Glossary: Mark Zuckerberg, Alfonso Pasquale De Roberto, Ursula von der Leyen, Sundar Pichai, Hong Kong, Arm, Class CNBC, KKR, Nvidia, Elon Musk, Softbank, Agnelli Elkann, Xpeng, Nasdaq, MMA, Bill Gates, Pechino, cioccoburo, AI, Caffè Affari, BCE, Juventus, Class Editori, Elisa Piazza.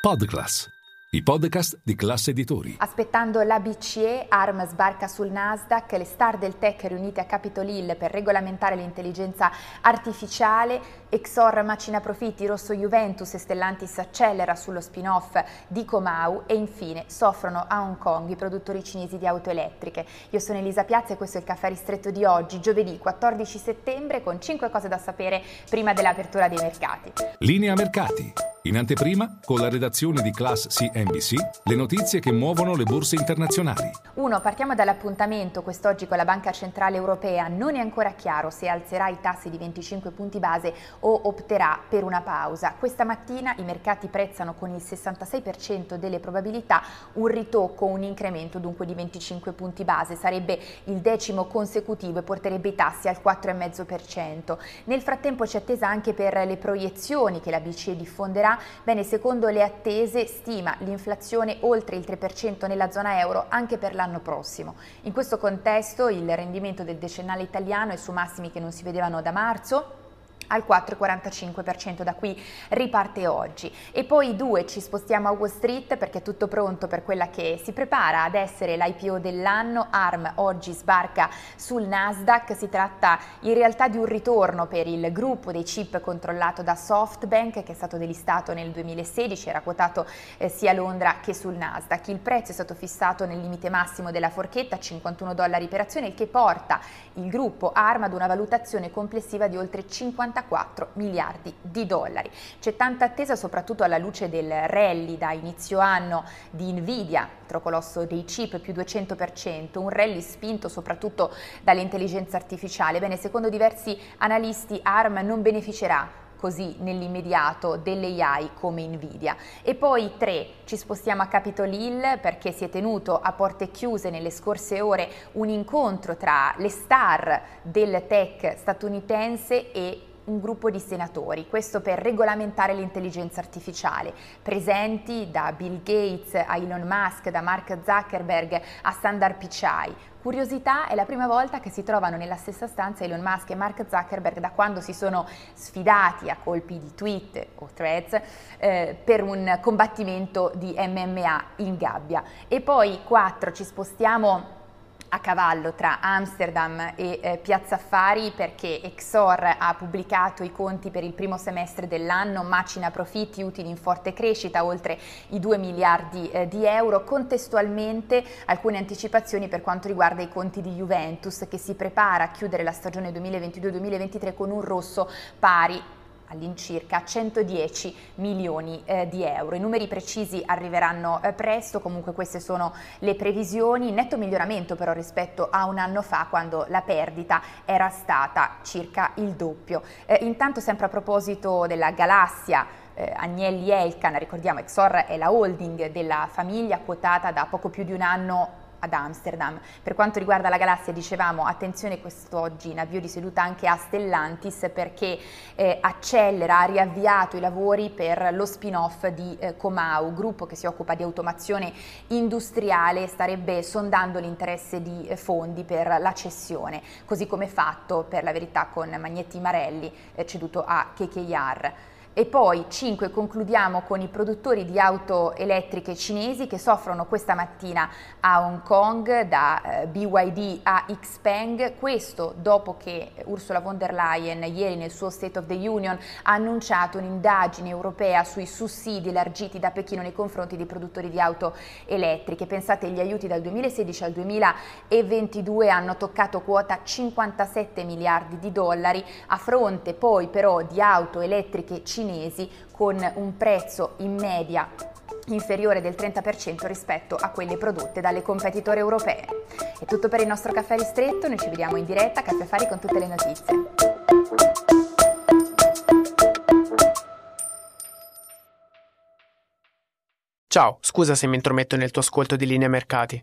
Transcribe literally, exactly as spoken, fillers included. Podclass, i podcast di Class Editori. Aspettando la B C E, Arm sbarca sul Nasdaq, le star del tech riunite a Capitol Hill per regolamentare l'intelligenza artificiale, Exor macina profitti, rosso Juventus e Stellantis accelera sullo spin-off di Comau e infine soffrono a Hong Kong i produttori cinesi di auto elettriche. Io sono Elisa Piazza e questo è il caffè ristretto di oggi, giovedì quattordici settembre, con cinque cose da sapere prima dell'apertura dei mercati. Linea mercati. In anteprima, con la redazione di Class C N B C, le notizie che muovono le borse internazionali. uno. Partiamo dall'appuntamento quest'oggi con la Banca Centrale Europea. Non è ancora chiaro se alzerà i tassi di venticinque punti base o opterà per una pausa. Questa mattina i mercati prezzano con il sessantasei per cento delle probabilità un ritocco, un incremento dunque di venticinque punti base. Sarebbe il decimo consecutivo e porterebbe i tassi al quattro virgola cinque per cento. Nel frattempo c'è attesa anche per le proiezioni che la B C E diffonderà. Bene, secondo le attese stima l'inflazione oltre il tre per cento nella zona euro anche per l'anno prossimo. In questo contesto il rendimento del decennale italiano è su massimi che non si vedevano da marzo, al quattro virgola quarantacinque per cento, da qui riparte oggi. E poi due, ci spostiamo a Wall Street perché è tutto pronto per quella che si prepara ad essere l'I P O dell'anno. Arm oggi sbarca sul Nasdaq, si tratta in realtà di un ritorno per il gruppo dei chip controllato da Softbank, che è stato delistato nel duemilasedici, era quotato eh, sia a Londra che sul Nasdaq. Il prezzo è stato fissato nel limite massimo della forchetta, cinquantuno dollari per azione, il che porta il gruppo Arm ad una valutazione complessiva di oltre cinquantaquattro miliardi di dollari. C'è tanta attesa soprattutto alla luce del rally da inizio anno di Nvidia, colosso dei chip, più duecento per cento, un rally spinto soprattutto dall'intelligenza artificiale. Bene, secondo diversi analisti Arm non beneficerà così nell'immediato delle A I come Nvidia. E poi tre, ci spostiamo a Capitol Hill perché si è tenuto a porte chiuse nelle scorse ore un incontro tra le star del tech statunitense e un gruppo di senatori, questo per regolamentare l'intelligenza artificiale. Presenti da Bill Gates a Elon Musk, da Mark Zuckerberg a Sundar Pichai. Curiosità, è la prima volta che si trovano nella stessa stanza Elon Musk e Mark Zuckerberg da quando si sono sfidati a colpi di tweet o threads eh, per un combattimento di M M A in gabbia. E poi quattro, ci spostiamo a cavallo tra Amsterdam e eh, Piazza Affari perché Exor ha pubblicato i conti per il primo semestre dell'anno, macina profitti, utili in forte crescita oltre i due miliardi eh, di euro. Contestualmente alcune anticipazioni per quanto riguarda i conti di Juventus, che si prepara a chiudere la stagione duemilaventidue duemilaventitré con un rosso pari all'incirca centodieci milioni eh, di euro. I numeri precisi arriveranno eh, presto, comunque queste sono le previsioni. Netto miglioramento però rispetto a un anno fa, quando la perdita era stata circa il doppio. Eh, intanto, sempre a proposito della galassia Eh, Agnelli Elkann, ricordiamo Exor è la holding della famiglia, quotata da poco più di un anno ad Amsterdam. Per quanto riguarda la galassia, dicevamo attenzione quest'oggi in avvio di seduta anche a Stellantis perché eh, accelera, ha riavviato i lavori per lo spin-off di eh, Comau, gruppo che si occupa di automazione industriale, starebbe sondando l'interesse di eh, fondi per la cessione, così come fatto per la verità con Magneti Marelli eh, ceduto a K K R. E poi cinque, concludiamo con i produttori di auto elettriche cinesi che soffrono questa mattina a Hong Kong, da eh, B Y D a Xpeng, questo dopo che Ursula von der Leyen ieri nel suo State of the Union ha annunciato un'indagine europea sui sussidi elargiti da Pechino nei confronti dei produttori di auto elettriche. Pensate, gli aiuti dal duemilasedici al duemilaventidue hanno toccato quota cinquantasette miliardi di dollari, a fronte poi però di auto elettriche cinesi cinesi con un prezzo in media inferiore del trenta per cento rispetto a quelle prodotte dalle competitor europee. È tutto per il nostro caffè ristretto, noi ci vediamo in diretta a Caffè Affari con tutte le notizie. Ciao, scusa se mi intrometto nel tuo ascolto di Linea Mercati.